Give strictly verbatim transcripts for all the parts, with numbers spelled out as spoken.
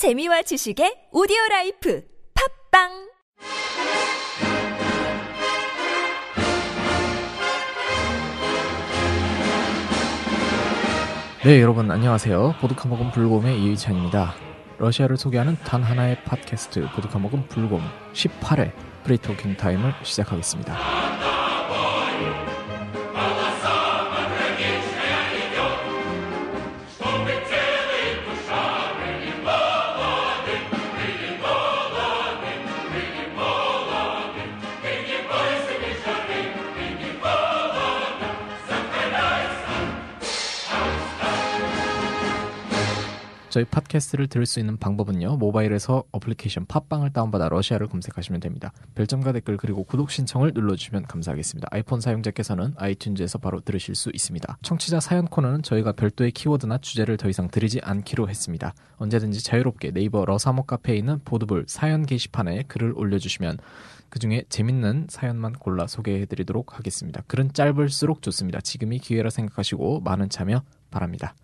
재미와 지식의 오디오라이프 팟빵 네, 여러분 안녕하세요. 보드카 먹은 불곰의 이의찬입니다. 러시아를 소개하는 단 하나의 팟캐스트 보드카 먹은 불곰 십팔 회 프리토킹 타임을 시작하겠습니다. 저희 팟캐스트를 들을 수 있는 방법은요. 모바일에서 어플리케이션 팟빵을 다운받아 러시아를 검색하시면 됩니다. 별점과 댓글 그리고 구독 신청을 눌러주시면 감사하겠습니다. 아이폰 사용자께서는 아이튠즈에서 바로 들으실 수 있습니다. 청취자 사연 코너는 저희가 별도의 키워드나 주제를 더 이상 드리지 않기로 했습니다. 언제든지 자유롭게 네이버 러사모 카페에 있는 보드불 사연 게시판에 글을 올려주시면 그중에 재밌는 사연만 골라 소개해드리도록 하겠습니다. 글은 짧을수록 좋습니다. 지금이 기회라 생각하시고 많은 참여 바랍니다.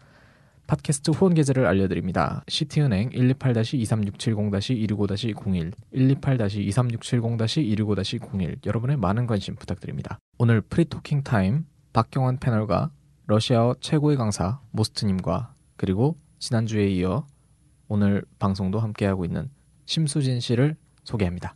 팟캐스트 후원 계좌를 알려드립니다. 시티은행 일이팔 이삼육칠공 이육오 공일, 일이팔 이삼육칠공 이육오 공일 여러분의 많은 관심 부탁드립니다. 오늘 프리토킹 타임 박경환 패널과 러시아어 최고의 강사 모스트님과 그리고 지난주에 이어 오늘 방송도 함께하고 있는 심수진 씨를 소개합니다.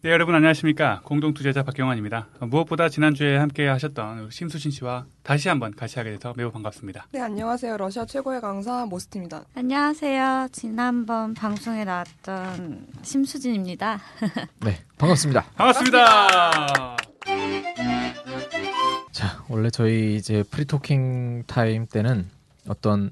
네, 여러분 안녕하십니까. 공동투자자 박경환입니다. 무엇보다 지난주에 함께 하셨던 심수진 씨와 다시 한번 같이 하게 돼서 매우 반갑습니다. 네, 안녕하세요. 러시아 최고의 강사 모스트입니다. 안녕하세요. 지난번 방송에 나왔던 심수진입니다. 네, 반갑습니다. 반갑습니다. 자, 원래 저희 이제 프리토킹 타임 때는 어떤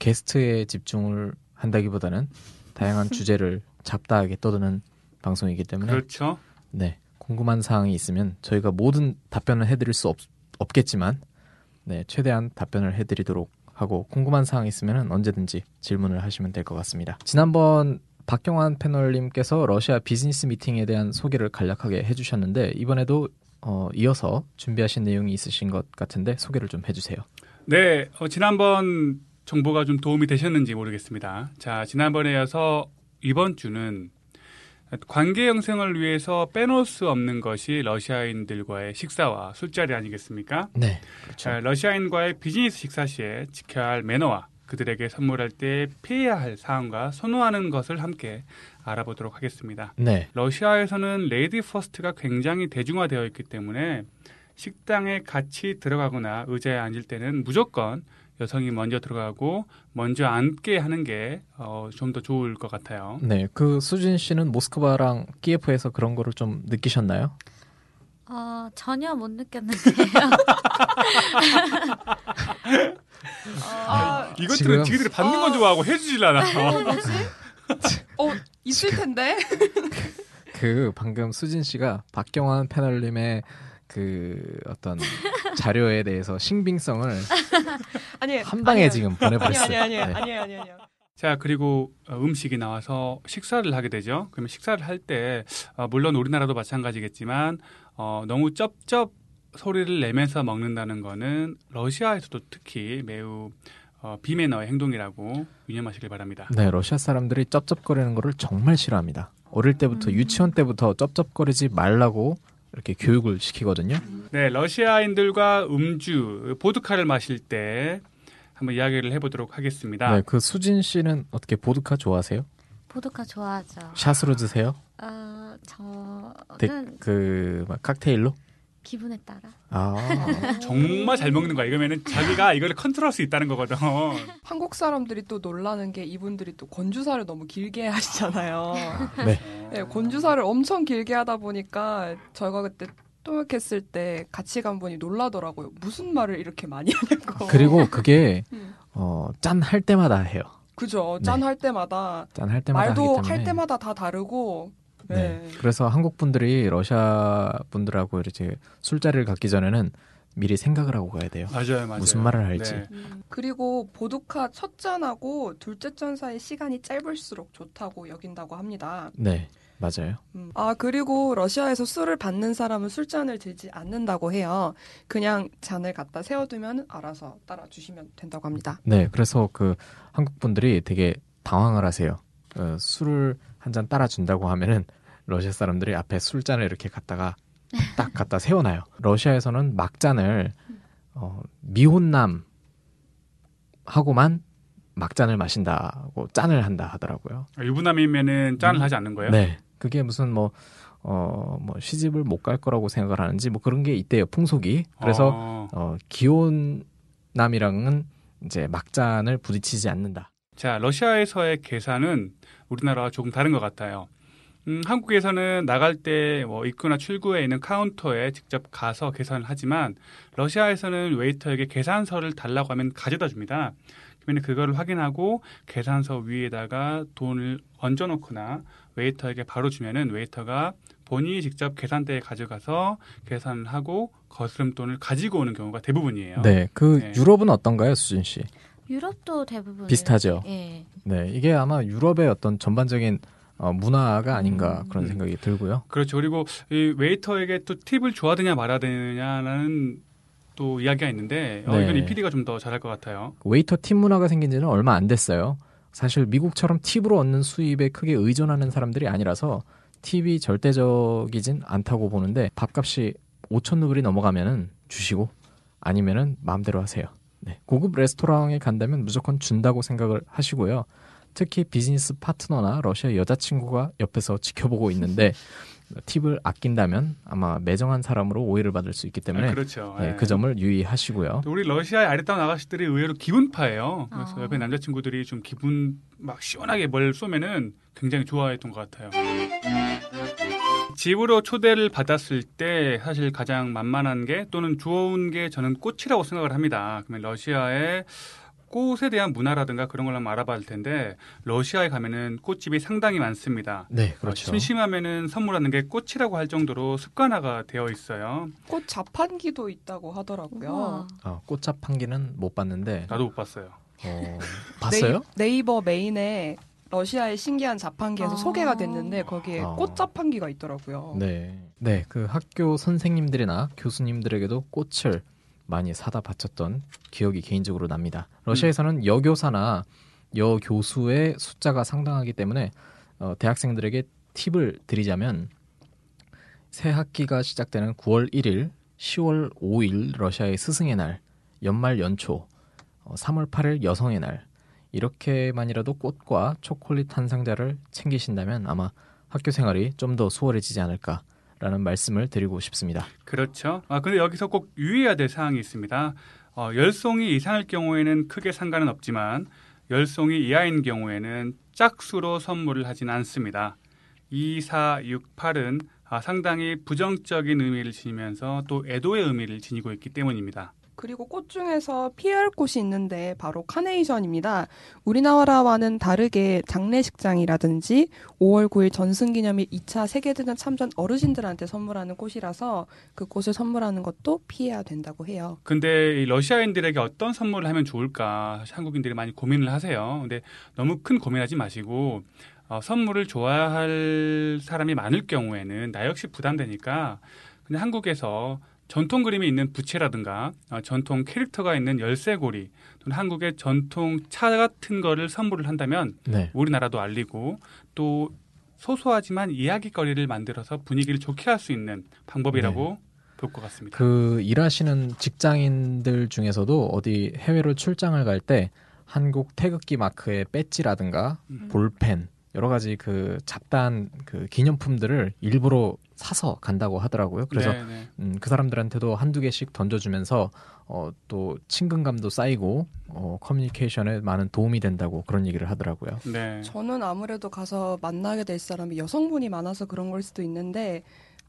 게스트에 집중을 한다기보다는 다양한 주제를 잡다하게 떠드는 방송이기 때문에 그렇죠. 네, 궁금한 사항이 있으면 저희가 모든 답변을 해드릴 수 없, 없겠지만 네, 최대한 답변을 해드리도록 하고 궁금한 사항이 있으면 언제든지 질문을 하시면 될 것 같습니다. 지난번 박경환 패널님께서 러시아 비즈니스 미팅에 대한 소개를 간략하게 해주셨는데 이번에도 어, 이어서 준비하신 내용이 있으신 것 같은데 소개를 좀 해주세요. 네, 어, 지난번 정보가 좀 도움이 되셨는지 모르겠습니다. 자, 지난번에 이어서 이번 주는 관계 형성을 위해서 빼놓을 수 없는 것이 러시아인들과의 식사와 술자리 아니겠습니까? 네, 그렇죠. 러시아인과의 비즈니스 식사 시에 지켜야 할 매너와 그들에게 선물할 때 피해야 할 사항과 선호하는 것을 함께 알아보도록 하겠습니다. 네. 러시아에서는 레이디 퍼스트가 굉장히 대중화되어 있기 때문에 식당에 같이 들어가거나 의자에 앉을 때는 무조건 여성이 먼저 들어가고 먼저 앉게 하는 게 어, 좀 더 좋을 것 같아요. 네, 그 수진 씨는 모스크바랑 키예프에서 그런 거를 좀 느끼셨나요? 어, 전혀 못 느꼈는데요. 어, 이것들은 지들이 받는 건 좋아하고 해주질 않아. 어, 있을 텐데. 그, 그 방금 수진 씨가 박경환 패널님의 그 어떤 자료에 대해서 신빙성을 아니, 한 방에 아니요. 지금 보내버렸어요. 아니 아니 아니 아니 아니 아니. 자, 그리고 음식이 나와서 식사를 하게 되죠. 그러면 식사를 할 때 어, 물론 우리나라도 마찬가지겠지만 어, 너무 쩝쩝 소리를 내면서 먹는다는 거는 러시아에서도 특히 매우 어, 비매너의 행동이라고 유념하시길 바랍니다. 네, 러시아 사람들이 쩝쩝거리는 거를 정말 싫어합니다. 어릴 때부터 음. 유치원 때부터 쩝쩝거리지 말라고 이렇게 교육을 시키거든요. 네, 러시아인들과 음주, 보드카를 마실 때 한번 이야기를 해보도록 하겠습니다. 네, 그 수진 씨는 어떻게 보드카 좋아하세요? 보드카 좋아하죠. 샷으로 드세요? 어, 저는 그 막 칵테일로? 기분에 따라. 아, 정말 잘 먹는 거야. 이러면은 자기가 이걸 컨트롤할 수 있다는 거거든. 한국 사람들이 또 놀라는 게 이분들이 또 권주사를 너무 길게 하시잖아요. 네. 네, 권주사를 엄청 길게 하다 보니까 저희가 그때 통역했을 때 같이 간 분이 놀라더라고요. 무슨 말을 이렇게 많이 하냐고. 그리고 그게 어, 짠 할 때마다 해요. 그죠. 짠 할 네. 때마다. 짠 할 때마다. 말도 할 때마다 다 다르고. 네. 네. 그래서 한국 분들이 러시아 분들하고 이제 술자리를 갖기 전에는 미리 생각을 하고 가야 돼요. 맞아요, 맞아요. 무슨 말을 할지. 네. 음. 그리고 보드카 첫 잔하고 둘째 잔 사이 시간이 짧을수록 좋다고 여긴다고 합니다. 네, 맞아요. 음. 아, 그리고 러시아에서 술을 받는 사람은 술잔을 들지 않는다고 해요. 그냥 잔을 갖다 세워두면 알아서 따라 주시면 된다고 합니다. 네, 그래서 그 한국 분들이 되게 당황을 하세요. 어, 술을 한 잔 따라준다고 하면은 러시아 사람들이 앞에 술잔을 이렇게 갖다가 딱 갖다 세워놔요. 러시아에서는 막잔을 어, 미혼남하고만 막잔을 마신다고 짠을 한다 하더라고요. 유부남이면은 짠을 음, 하지 않는 거예요? 네. 그게 무슨 뭐, 어, 뭐 시집을 못 갈 거라고 생각을 하는지 뭐 그런 게 있대요. 풍속이. 그래서 어. 어, 기혼남이랑은 이제 막잔을 부딪히지 않는다. 자, 러시아에서의 계산은 우리나라와 조금 다른 것 같아요. 음, 한국에서는 나갈 때 뭐 입구나 출구에 있는 카운터에 직접 가서 계산을 하지만 러시아에서는 웨이터에게 계산서를 달라고 하면 가져다 줍니다. 그러면 그걸 확인하고 계산서 위에다가 돈을 얹어놓거나 웨이터에게 바로 주면은 웨이터가 본인이 직접 계산대에 가져가서 계산을 하고 거스름돈을 가지고 오는 경우가 대부분이에요. 네, 그 네. 유럽은 어떤가요, 수진 씨? 유럽도 대부분 비슷하죠. 예. 네, 이게 아마 유럽의 어떤 전반적인 어, 문화가 아닌가 음, 그런 생각이 음. 들고요. 그렇죠. 그리고 이 웨이터에게 또 팁을 줘야 되냐 말아야 되냐라는 또 이야기가 있는데 어, 네. 이건 이 피디가 좀 더 잘할 것 같아요. 웨이터 팁 문화가 생긴 지는 얼마 안 됐어요. 사실 미국처럼 팁으로 얻는 수입에 크게 의존하는 사람들이 아니라서 팁이 절대적이진 않다고 보는데 밥값이 오천 루블이 넘어가면은 주시고 아니면은 마음대로 하세요. 네. 고급 레스토랑에 간다면 무조건 준다고 생각을 하시고요. 특히 비즈니스 파트너나 러시아 여자친구가 옆에서 지켜보고 있는데 팁을 아낀다면 아마 매정한 사람으로 오해를 받을 수 있기 때문에 네, 그렇죠. 네, 네. 그 점을 유의하시고요. 우리 러시아의 아리따운 아가씨들이 의외로 기분파예요. 그래서 어. 옆에 남자친구들이 좀 기분 막 시원하게 뭘 쏘면은 굉장히 좋아했던 것 같아요. 집으로 초대를 받았을 때 사실 가장 만만한 게 또는 좋은 게 저는 꽃이라고 생각을 합니다. 그러면 러시아의 꽃에 대한 문화라든가 그런 걸 한번 알아봐야 할 텐데 러시아에 가면은 꽃집이 상당히 많습니다. 네, 그렇죠. 심심하면은 선물하는 게 꽃이라고 할 정도로 습관화가 되어 있어요. 꽃 자판기도 있다고 하더라고요. 아, 꽃 자판기는 못 봤는데 나도 못 봤어요. 어, 봤어요? 네이버 메인에 러시아의 신기한 자판기에서 아~ 소개가 됐는데 거기에 아~ 꽃 자판기가 있더라고요. 네, 네, 그 학교 선생님들이나 교수님들에게도 꽃을 많이 사다 바쳤던 기억이 개인적으로 납니다. 러시아에서는 음. 여교사나 여교수의 숫자가 상당하기 때문에 어, 대학생들에게 팁을 드리자면 새 학기가 시작되는 구월 일일, 시월 오일 러시아의 스승의 날, 연말 연초, 어, 삼월 팔일 여성의 날 이렇게만이라도 꽃과 초콜릿 한 상자를 챙기신다면 아마 학교 생활이 좀 더 수월해지지 않을까 라는 말씀을 드리고 싶습니다. 그렇죠. 아, 근데 여기서 꼭 유의해야 될 사항이 있습니다. 어, 열 송이 이상일 경우에는 크게 상관은 없지만 열 송이 이하인 경우에는 짝수로 선물을 하진 않습니다. 이, 사, 육, 팔은 아, 상당히 부정적인 의미를 지니면서 또 애도의 의미를 지니고 있기 때문입니다. 그리고 꽃 중에서 피해야 할 꽃이 있는데 바로 카네이션입니다. 우리나라와는 다르게 장례식장이라든지 오월 구일 전승기념일 이 차 세계대전 참전 어르신들한테 선물하는 꽃이라서 그 꽃을 선물하는 것도 피해야 된다고 해요. 근데 이 러시아인들에게 어떤 선물을 하면 좋을까 한국인들이 많이 고민을 하세요. 근데 너무 큰 고민하지 마시고 어, 선물을 좋아할 사람이 많을 경우에는 나 역시 부담되니까 그냥 한국에서 전통 그림이 있는 부채라든가 어, 전통 캐릭터가 있는 열쇠고리 또는 한국의 전통 차 같은 거를 선물을 한다면 네. 우리나라도 알리고 또 소소하지만 이야기거리를 만들어서 분위기를 좋게 할 수 있는 방법이라고 네. 볼 것 같습니다. 그 일하시는 직장인들 중에서도 어디 해외로 출장을 갈 때 한국 태극기 마크의 배지라든가 음. 볼펜 여러 가지 그 잡다한 그 기념품들을 일부러 사서 간다고 하더라고요. 그래서 음, 그 사람들한테도 한두 개씩 던져주면서 어, 또 친근감도 쌓이고 어, 커뮤니케이션에 많은 도움이 된다고 그런 얘기를 하더라고요. 네. 저는 아무래도 가서 만나게 될 사람이 여성분이 많아서 그런 걸 수도 있는데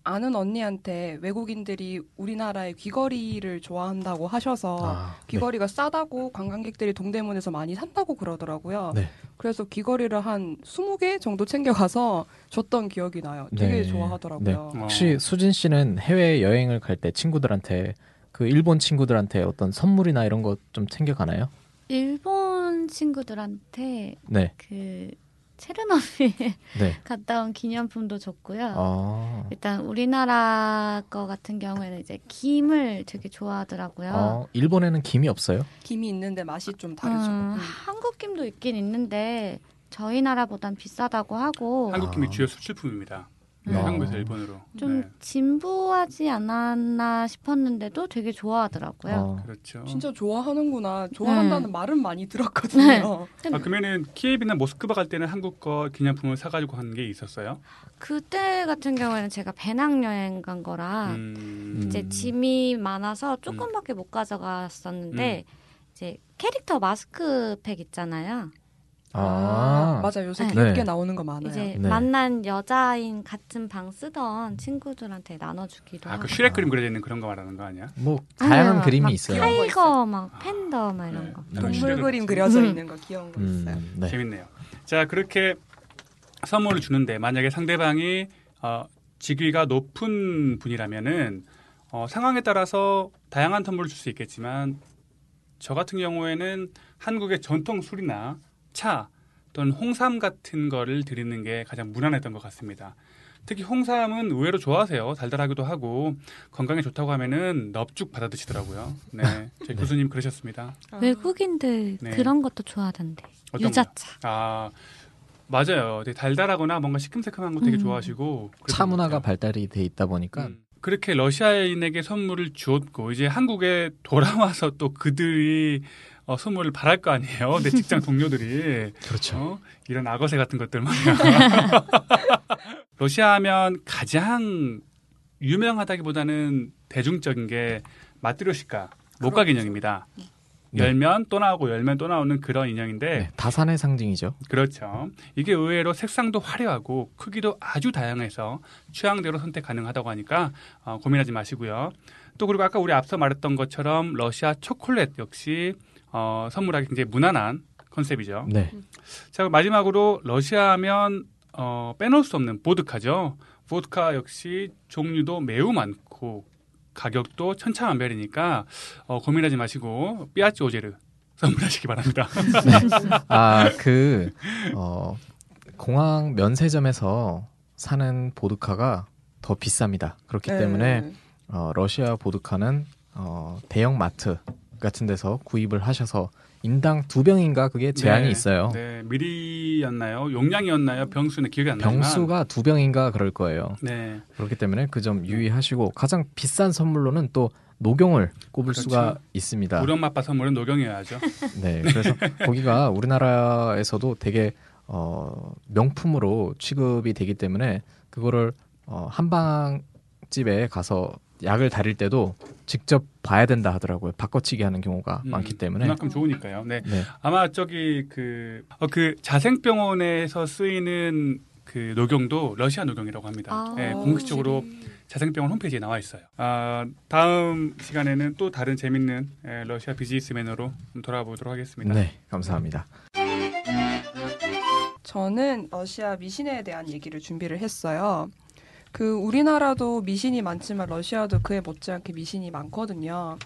아는 언니한테 외국인들이 우리나라의 귀걸이를 좋아한다고 하셔서 아, 귀걸이가 네. 싸다고 관광객들이 동대문에서 많이 산다고 그러더라고요. 네. 그래서 귀걸이를 한 스무 개 정도 챙겨가서 줬던 기억이 나요. 되게 네. 좋아하더라고요. 네. 혹시 수진 씨는 해외 여행을 갈 때 친구들한테 그 일본 친구들한테 어떤 선물이나 이런 거 좀 챙겨가나요? 일본 친구들한테 네. 그... 체르노빌 네. 갔다 온 기념품도 줬고요. 아. 일단 우리나라 거 같은 경우에는 이제 김을 되게 좋아하더라고요. 아, 일본에는 김이 없어요? 김이 있는데 맛이 좀 다르죠. 음, 한국 김도 있긴 있는데 저희 나라보단 비싸다고 하고 한국김이 아. 주요 수출품입니다. 네. 네. 한국에서 일본으로. 좀 네. 진보하지 않았나 싶었는데도 되게 좋아하더라고요. 아. 그렇죠. 진짜 좋아하는구나. 좋아한다는 네. 말은 많이 들었거든요. 네. 아, 그러면은 키예비나 모스크바 갈 때는 한국 거 기념품을 사가지고 간 게 있었어요? 그때 같은 경우에는 제가 배낭여행 간 거라 음. 이제 짐이 많아서 조금밖에 음. 못 가져갔었는데 음. 이제 캐릭터 마스크팩 있잖아요. 아, 아 맞아 요새 귀엽게 네. 나오는 거 많아요. 이제 네. 만난 여자인 같은 방 쓰던 친구들한테 나눠주기도. 아 그 슈렉 그림 그려져 있는 그런 거 말하는 거 아니야? 뭐 다양한 아니요, 그림이 있어요. 타이거 막 아, 팬더 막 이런 네. 거. 동물 그림 그려져 있는 거 귀여운 거 음, 있어요. 네. 재밌네요. 자 그렇게 선물을 주는데 만약에 상대방이 어, 직위가 높은 분이라면은 어, 상황에 따라서 다양한 선물을 줄 수 있겠지만 저 같은 경우에는 한국의 전통 술이나 차 또는 홍삼 같은 거를 드리는 게 가장 무난했던 것 같습니다. 특히 홍삼은 의외로 좋아하세요. 달달하기도 하고 건강에 좋다고 하면은 넙죽 받아 드시더라고요. 네, 저희 네. 교수님 그러셨습니다. 외국인들 네. 그런 것도 좋아하던데. 유자차. 거? 아 맞아요. 되게 달달하거나 뭔가 시큼새큼한 거 되게 음. 좋아하시고. 차 문화가 발달이 돼 있다 보니까. 음. 그렇게 러시아인에게 선물을 주었고 이제 한국에 돌아와서 또 그들이 어, 선물을 바랄 거 아니에요. 내 직장 동료들이. 그렇죠. 어, 이런 악어새 같은 것들 말이야. 러시아 하면 가장 유명하다기보다는 대중적인 게 마트료시카, 목각 인형입니다. 네. 열면 또 나오고 열면 또 나오는 그런 인형인데. 네, 다산의 상징이죠. 그렇죠. 이게 의외로 색상도 화려하고 크기도 아주 다양해서 취향대로 선택 가능하다고 하니까 어, 고민하지 마시고요. 또 그리고 아까 우리 앞서 말했던 것처럼 러시아 초콜릿 역시 어, 선물하기 굉장히 무난한 컨셉이죠. 네. 자, 마지막으로 러시아 하면 어, 빼놓을 수 없는 보드카죠. 보드카 역시 종류도 매우 많고 가격도 천차만별이니까 어, 고민하지 마시고 삐아쭈 오제르 선물하시기 바랍니다. 네. 아, 그 어, 공항 면세점에서 사는 보드카가 더 비쌉니다. 그렇기 네. 때문에 어, 러시아 보드카는 어, 대형 마트 같은 데서 구입을 하셔서 인당 두 병인가 그게 제한이 네, 있어요. 네, 미리였나요? 용량이었나요? 병수는 기억이 안 나지만 병수가 두 병인가 그럴 거예요. 네. 그렇기 때문에 그 점 유의하시고 가장 비싼 선물로는 또 녹용을 꼽을 그렇죠. 수가 있습니다. 우리 엄마 아빠 선물은 녹용이어야죠. 네, 그래서 거기가 우리나라에서도 되게 어, 명품으로 취급이 되기 때문에 그거를 어, 한방집에 가서 약을 다릴 때도 직접 봐야 된다 하더라고요. 바꿔치기 하는 경우가 음, 많기 때문에. 그만큼 좋으니까요. 네. 네. 아마 저기 그, 어, 그 자생병원에서 쓰이는 그 녹용도 러시아 녹용이라고 합니다. 아, 네, 공식적으로 자생병원 홈페이지에 나와 있어요. 아, 다음 시간에는 또 다른 재밌는 러시아 비즈니스매너로 돌아보도록 하겠습니다. 네, 감사합니다. 저는 러시아 미신에 대한 얘기를 준비를 했어요. 그 우리나라도 미신이 많지만 러시아도 그에 못지않게 미신이 많거든요.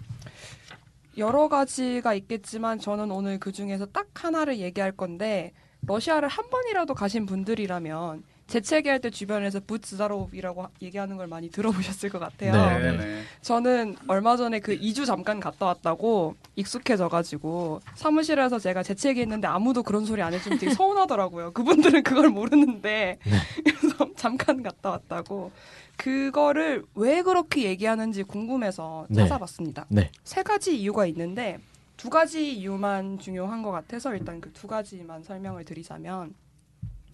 여러 가지가 있겠지만 저는 오늘 그중에서 딱 하나를 얘기할 건데 러시아를 한 번이라도 가신 분들이라면 재채기할 때 주변에서 부츠다롭이라고 얘기하는 걸 많이 들어보셨을 것 같아요. 네네. 저는 얼마 전에 그 이 주 잠깐 갔다 왔다고 익숙해져가지고 사무실에서 제가 재채기했는데 아무도 그런 소리 안 해주면 되게 서운하더라고요. 그분들은 그걸 모르는데 그래서 잠깐 갔다 왔다고 그거를 왜 그렇게 얘기하는지 궁금해서 네. 찾아봤습니다. 네. 세 가지 이유가 있는데 두 가지 이유만 중요한 것 같아서 일단 그 두 가지만 설명을 드리자면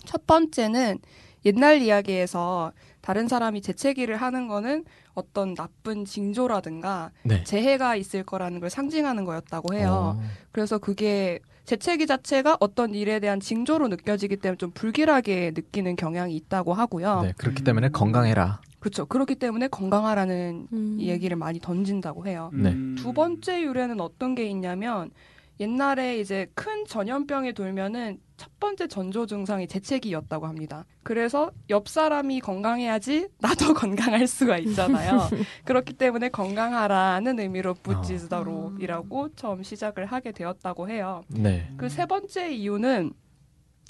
첫 번째는 옛날 이야기에서 다른 사람이 재채기를 하는 거는 어떤 나쁜 징조라든가 네. 재해가 있을 거라는 걸 상징하는 거였다고 해요. 오. 그래서 그게 재채기 자체가 어떤 일에 대한 징조로 느껴지기 때문에 좀 불길하게 느끼는 경향이 있다고 하고요. 네, 그렇기 음. 때문에 건강해라. 그렇죠. 그렇기 때문에 건강하라는 음. 얘기를 많이 던진다고 해요. 네. 두 번째 유래는 어떤 게 있냐면 옛날에 이제 큰 전염병에 돌면은 첫 번째 전조 증상이 재채기였다고 합니다. 그래서 옆 사람이 건강해야지 나도 건강할 수가 있잖아요. 그렇기 때문에 건강하라는 의미로 부찌즈다롭이라고 어. 처음 시작을 하게 되었다고 해요. 네. 그 세 번째 이유는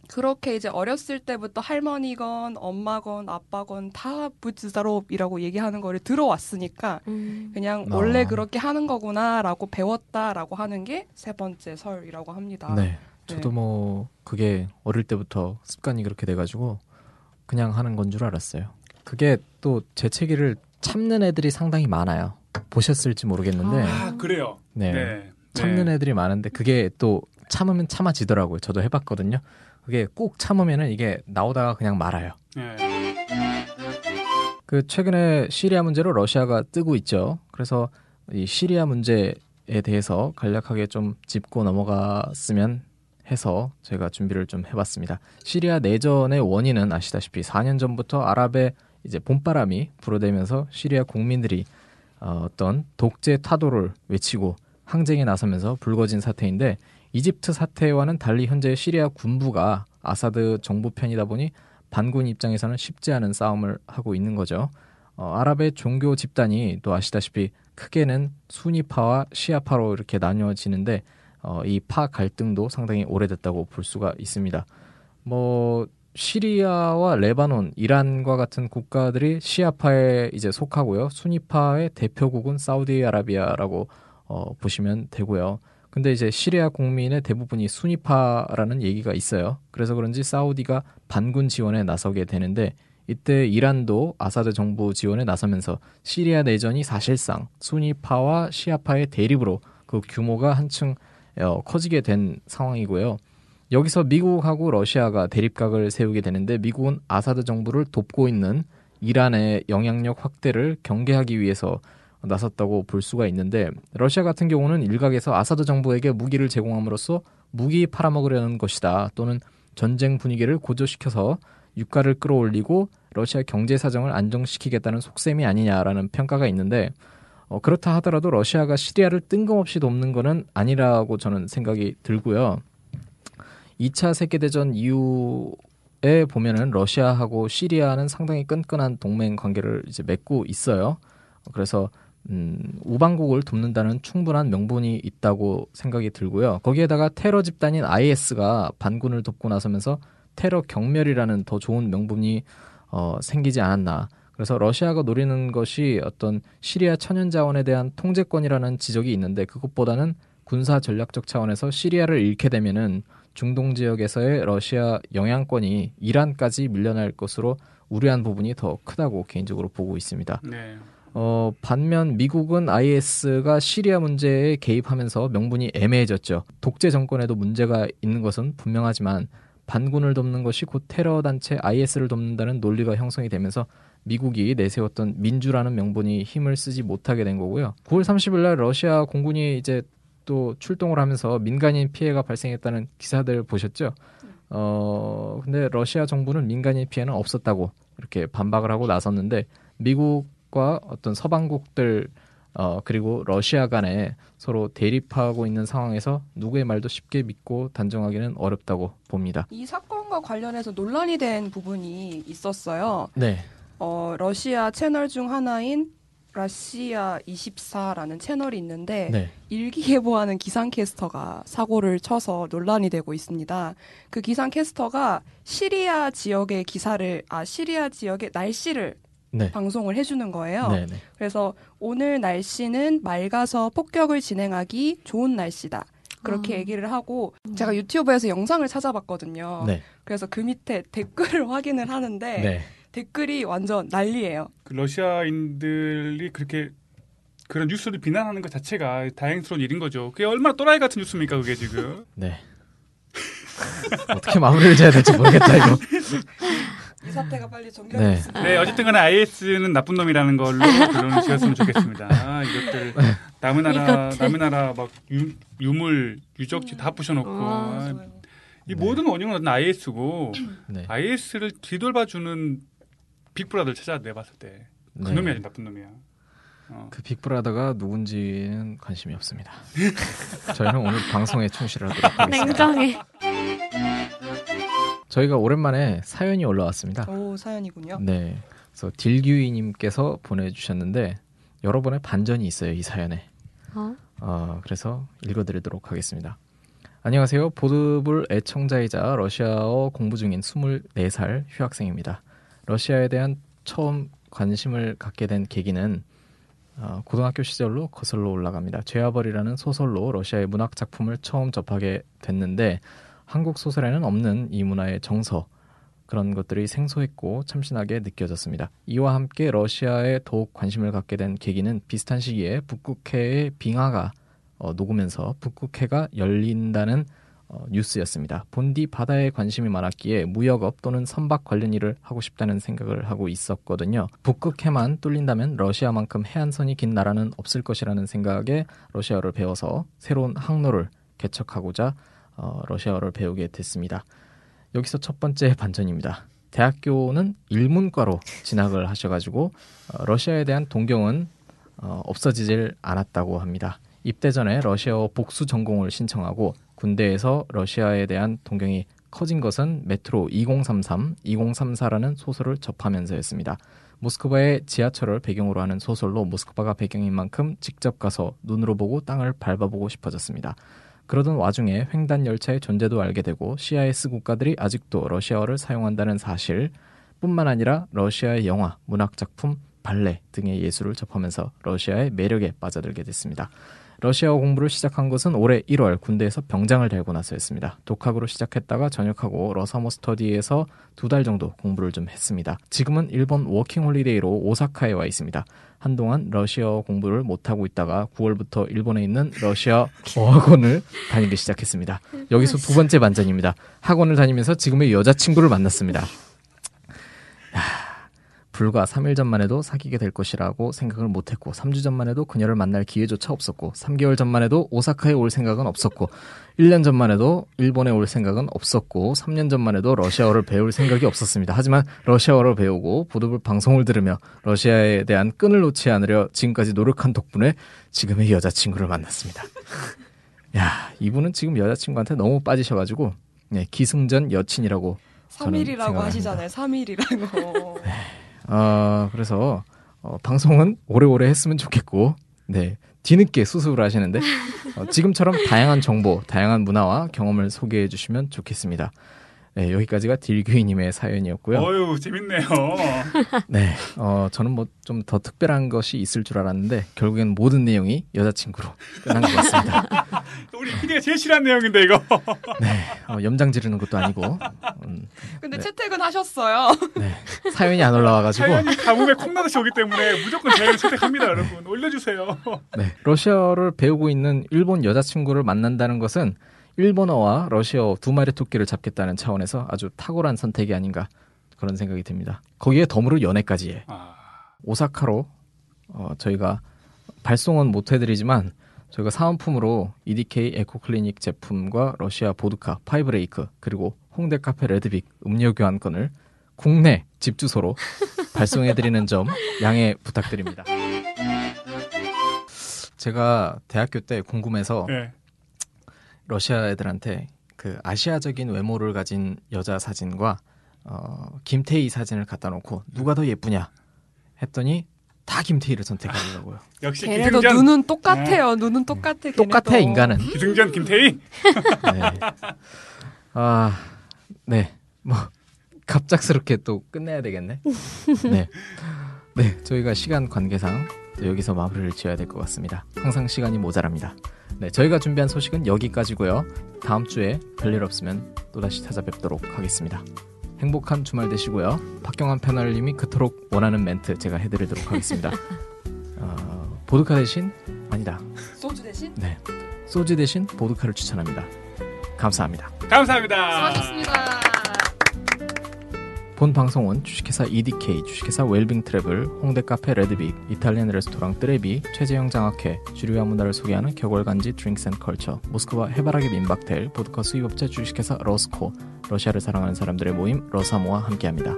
그렇게 이제 어렸을 때부터 할머니건 엄마건 아빠건 다 부츠다롭이라고 얘기하는 거를 들어왔으니까 음. 그냥 아. 원래 그렇게 하는 거구나라고 배웠다라고 하는 게 세 번째 설이라고 합니다. 네. 저도 네. 뭐 그게 어릴 때부터 습관이 그렇게 돼가지고 그냥 하는 건 줄 알았어요. 그게 또 재채기를 참는 애들이 상당히 많아요. 보셨을지 모르겠는데. 아 그래요? 네. 네. 참는 네. 애들이 많은데 그게 또 참으면 참아지더라고요. 저도 해봤거든요. 그게 꼭 참으면은 이게 나오다가 그냥 말아요. 네. 그 최근에 시리아 문제로 러시아가 뜨고 있죠. 그래서 이 시리아 문제에 대해서 간략하게 좀 짚고 넘어갔으면 해서 제가 준비를 좀 해봤습니다. 시리아 내전의 원인은 아시다시피 사 년 전부터 아랍의 이제 봄바람이 불어대면서 시리아 국민들이 어떤 독재 타도를 외치고 항쟁에 나서면서 불거진 사태인데 이집트 사태와는 달리 현재 시리아 군부가 아사드 정부 편이다 보니 반군 입장에서는 쉽지 않은 싸움을 하고 있는 거죠. 어, 아랍의 종교 집단이 또 아시다시피 크게는 수니파와 시아파로 이렇게 나뉘어지는데 어, 이 파 갈등도 상당히 오래됐다고 볼 수가 있습니다. 뭐 시리아와 레바논, 이란과 같은 국가들이 시아파에 이제 속하고요. 수니파의 대표국은 사우디아라비아라고 어, 보시면 되고요. 근데 이제 시리아 국민의 대부분이 수니파라는 얘기가 있어요. 그래서 그런지 사우디가 반군 지원에 나서게 되는데 이때 이란도 아사드 정부 지원에 나서면서 시리아 내전이 사실상 수니파와 시아파의 대립으로 그 규모가 한층 커지게 된 상황이고요. 여기서 미국하고 러시아가 대립각을 세우게 되는데 미국은 아사드 정부를 돕고 있는 이란의 영향력 확대를 경계하기 위해서 나섰다고 볼 수가 있는데 러시아 같은 경우는 일각에서 아사드 정부에게 무기를 제공함으로써 무기 팔아먹으려는 것이다 또는 전쟁 분위기를 고조시켜서 유가를 끌어올리고 러시아 경제 사정을 안정시키겠다는 속셈이 아니냐라는 평가가 있는데 어, 그렇다 하더라도 러시아가 시리아를 뜬금없이 돕는 것은 아니라고 저는 생각이 들고요. 이 차 세계대전 이후에 보면은 러시아하고 시리아는 상당히 끈끈한 동맹 관계를 이제 맺고 있어요. 그래서 음, 우방국을 돕는다는 충분한 명분이 있다고 생각이 들고요. 거기에다가 테러 집단인 아이에스가 반군을 돕고 나서면서 테러 경멸이라는 더 좋은 명분이 어, 생기지 않았나. 그래서 러시아가 노리는 것이 어떤 시리아 천연자원에 대한 통제권이라는 지적이 있는데 그것보다는 군사 전략적 차원에서 시리아를 잃게 되면은 중동 지역에서의 러시아 영향권이 이란까지 밀려날 것으로 우려한 부분이 더 크다고 개인적으로 보고 있습니다. 네. 어, 반면 미국은 아이에스가 시리아 문제에 개입하면서 명분이 애매해졌죠. 독재 정권에도 문제가 있는 것은 분명하지만 반군을 돕는 것이 곧 테러 단체 아이에스를 돕는다는 논리가 형성이 되면서 미국이 내세웠던 민주라는 명분이 힘을 쓰지 못하게 된 거고요. 구월 삼십일 날 러시아 공군이 이제 또 출동을 하면서 민간인 피해가 발생했다는 기사들 보셨죠? 어, 근데 러시아 정부는 민간인 피해는 없었다고 이렇게 반박을 하고 나섰는데 미국 과 어떤 서방국들 어, 그리고 러시아 간에 서로 대립하고 있는 상황에서 누구의 말도 쉽게 믿고 단정하기는 어렵다고 봅니다. 이 사건과 관련해서 논란이 된 부분이 있었어요. 네. 어, 러시아 채널 중 하나인 러시아 이십사라는 채널이 있는데 네. 일기예보하는 기상캐스터가 사고를 쳐서 논란이 되고 있습니다. 그 기상캐스터가 시리아 지역의 기사를 아 시리아 지역의 날씨를 네. 방송을 해주는 거예요. 네네. 그래서 오늘 날씨는 맑아서 폭격을 진행하기 좋은 날씨다. 그렇게 아. 얘기를 하고 제가 유튜브에서 영상을 찾아봤거든요. 네. 그래서 그 밑에 댓글을 확인을 하는데 네. 댓글이 완전 난리예요. 그 러시아인들이 그렇게 그런 뉴스를 비난하는 것 자체가 다행스러운 일인 거죠. 그게 얼마나 또라이 같은 뉴스입니까 그게 지금. 네. 어떻게 마무리를 해야 될지 모르겠다 이거. 이 사태가 빨리 종결됐습니다. 네. 네, 어쨌든 간에 아이에스는 나쁜 놈이라는 걸로 결론을 지었으면 좋겠습니다. 아, 이것들 남의 나라 남의 나라 막 유, 유물 유적지 다 부셔놓고 아, 이 네. 모든 원흉은 아이에스고 네. 아이에스를 뒤돌봐주는 빅브라더를 찾아 내봤을 때 그 네. 놈이 아주 나쁜 놈이야. 어. 그 빅브라더가 누군지는 관심이 없습니다. 저희는 오늘 방송에 충실하도록 하겠습니다. 냉정해. 저희가 오랜만에 사연이 올라왔습니다. 오, 사연이군요. 네, 그래서 딜규이님께서 보내주셨는데 여러 번의 반전이 있어요 이 사연에. 어? 어, 그래서 읽어드리도록 하겠습니다. 안녕하세요. 보드블 애청자이자 러시아어 공부 중인 스물네 살 휴학생입니다. 러시아에 대한 처음 관심을 갖게 된 계기는 어, 고등학교 시절로 거슬러 올라갑니다. 죄와벌이라는 소설로 러시아의 문학 작품을 처음 접하게 됐는데 한국 소설에는 없는 이 문화의 정서, 그런 것들이 생소했고 참신하게 느껴졌습니다. 이와 함께 러시아에 더욱 관심을 갖게 된 계기는 비슷한 시기에 북극해의 빙하가 어, 녹으면서 북극해가 열린다는 어, 뉴스였습니다. 본디 바다에 관심이 많았기에 무역업 또는 선박 관련 일을 하고 싶다는 생각을 하고 있었거든요. 북극해만 뚫린다면 러시아만큼 해안선이 긴 나라는 없을 것이라는 생각에 러시아어를 배워서 새로운 항로를 개척하고자 어, 러시아어를 배우게 됐습니다. 여기서 첫 번째 반전입니다. 대학교는 일문과로 진학을 하셔가지고 어, 러시아에 대한 동경은 어, 없어지질 않았다고 합니다. 입대 전에 러시아어 복수 전공을 신청하고 군대에서 러시아에 대한 동경이 커진 것은 메트로 이공삼삼, 이공삼사라는 소설을 접하면서였습니다. 모스크바의 지하철을 배경으로 하는 소설로 모스크바가 배경인 만큼 직접 가서 눈으로 보고 땅을 밟아보고 싶어졌습니다. 그러던 와중에 횡단 열차의 존재도 알게 되고 씨아이에스 국가들이 아직도 러시아어를 사용한다는 사실 뿐만 아니라 러시아의 영화, 문학작품, 발레 등의 예술을 접하면서 러시아의 매력에 빠져들게 됐습니다. 러시아어 공부를 시작한 것은 올해 일월 군대에서 병장을 달고 나서였습니다. 독학으로 시작했다가 전역하고 러사모 스터디에서 두 달 정도 공부를 좀 했습니다. 지금은 일본 워킹홀리데이로 오사카에 와 있습니다. 한동안 러시아어 공부를 못하고 있다가 구월부터 일본에 있는 러시아 어학원을 다니기 시작했습니다. 여기서 두 번째 반전입니다. 학원을 다니면서 지금의 여자친구를 만났습니다. 야... 불과 삼 일 전만 해도 사귀게 될 것이라고 생각을 못했고 삼 주 전만 해도 그녀를 만날 기회조차 없었고 삼 개월 전만 해도 오사카에 올 생각은 없었고 일 년 전만 해도 일본에 올 생각은 없었고 삼 년 전만 해도 러시아어를 배울 생각이 없었습니다. 하지만 러시아어를 배우고 보도블 방송을 들으며 러시아에 대한 끈을 놓지 않으려 지금까지 노력한 덕분에 지금의 여자친구를 만났습니다. 야, 이분은 지금 여자친구한테 너무 빠지셔가지고 네, 기승전 여친이라고 삼 일이라고 하시잖아요. 삼 일이라고. 네. 아, 어, 그래서, 어, 방송은 오래오래 했으면 좋겠고, 네. 뒤늦게 수습을 하시는데, 어, 지금처럼 다양한 정보, 다양한 문화와 경험을 소개해 주시면 좋겠습니다. 네, 여기까지가 딜규이님의 사연이었고요. 어유, 재밌네요. 네. 어, 저는 뭐 좀 더 특별한 것이 있을 줄 알았는데, 결국엔 모든 내용이 여자친구로 끝난 것 같습니다. 우리 피디가 제일 싫어하는 내용인데, 이거. 네. 어, 염장 지르는 것도 아니고. 음, 근데 네. 채택은 하셨어요. 네. 사연이 안 올라와가지고. 사연이 가뭄에 콩나듯이 오기 때문에 무조건 사연을 채택합니다, 여러분. 네. 올려주세요. 네. 러시아어를 배우고 있는 일본 여자친구를 만난다는 것은 일본어와 러시아어 두 마리 토끼를 잡겠다는 차원에서 아주 탁월한 선택이 아닌가 그런 생각이 듭니다. 거기에 덤으로 연애까지 해. 오사카로 어, 저희가 발송은 못해드리지만 저희가 사은품으로 이디케이 에코클리닉 제품과 러시아 보드카, 파이브레이크 그리고 홍대 카페 레드빅 음료 교환권을 국내 집 주소로 발송해드리는 점 양해 부탁드립니다. 제가 대학교 때 궁금해서 네. 러시아 애들한테 그 아시아적인 외모를 가진 여자 사진과 어, 김태희 사진을 갖다 놓고 누가 더 예쁘냐 했더니 다 김태희를 선택하더라고요. 역시 걔네도 기승전. 눈은 똑같아요. 네. 눈은 똑같아. 네. 똑같아 인간은. 기승전 김태희. 네. 아, 네. 뭐 갑작스럽게 또 끝내야 되겠네. 네. 네. 저희가 시간 관계상 여기서 마무리를 지어야 될 것 같습니다. 항상 시간이 모자랍니다. 네, 저희가 준비한 소식은 여기까지고요. 다음 주에 별일 없으면 또다시 찾아뵙도록 하겠습니다. 행복한 주말 되시고요. 박경환 패널님이 그토록 원하는 멘트 제가 해드리도록 하겠습니다. 어, 보드카 대신 아니다. 소주 대신? 네, 소주 대신 보드카를 추천합니다. 감사합니다. 감사합니다. 수고하셨습니다. 본 방송은 주식회사 이디케이, 주식회사 웰빙트래블, 홍대 카페 레드빅, 이탈리안 레스토랑 트레비, 최재형 장학회, 주류와 문화를 소개하는 격월간지 드링크앤 컬처, 모스크바 해바라기 민박텔, 보드카 수입업체 주식회사 러스코, 러시아를 사랑하는 사람들의 모임 러사모와 함께합니다.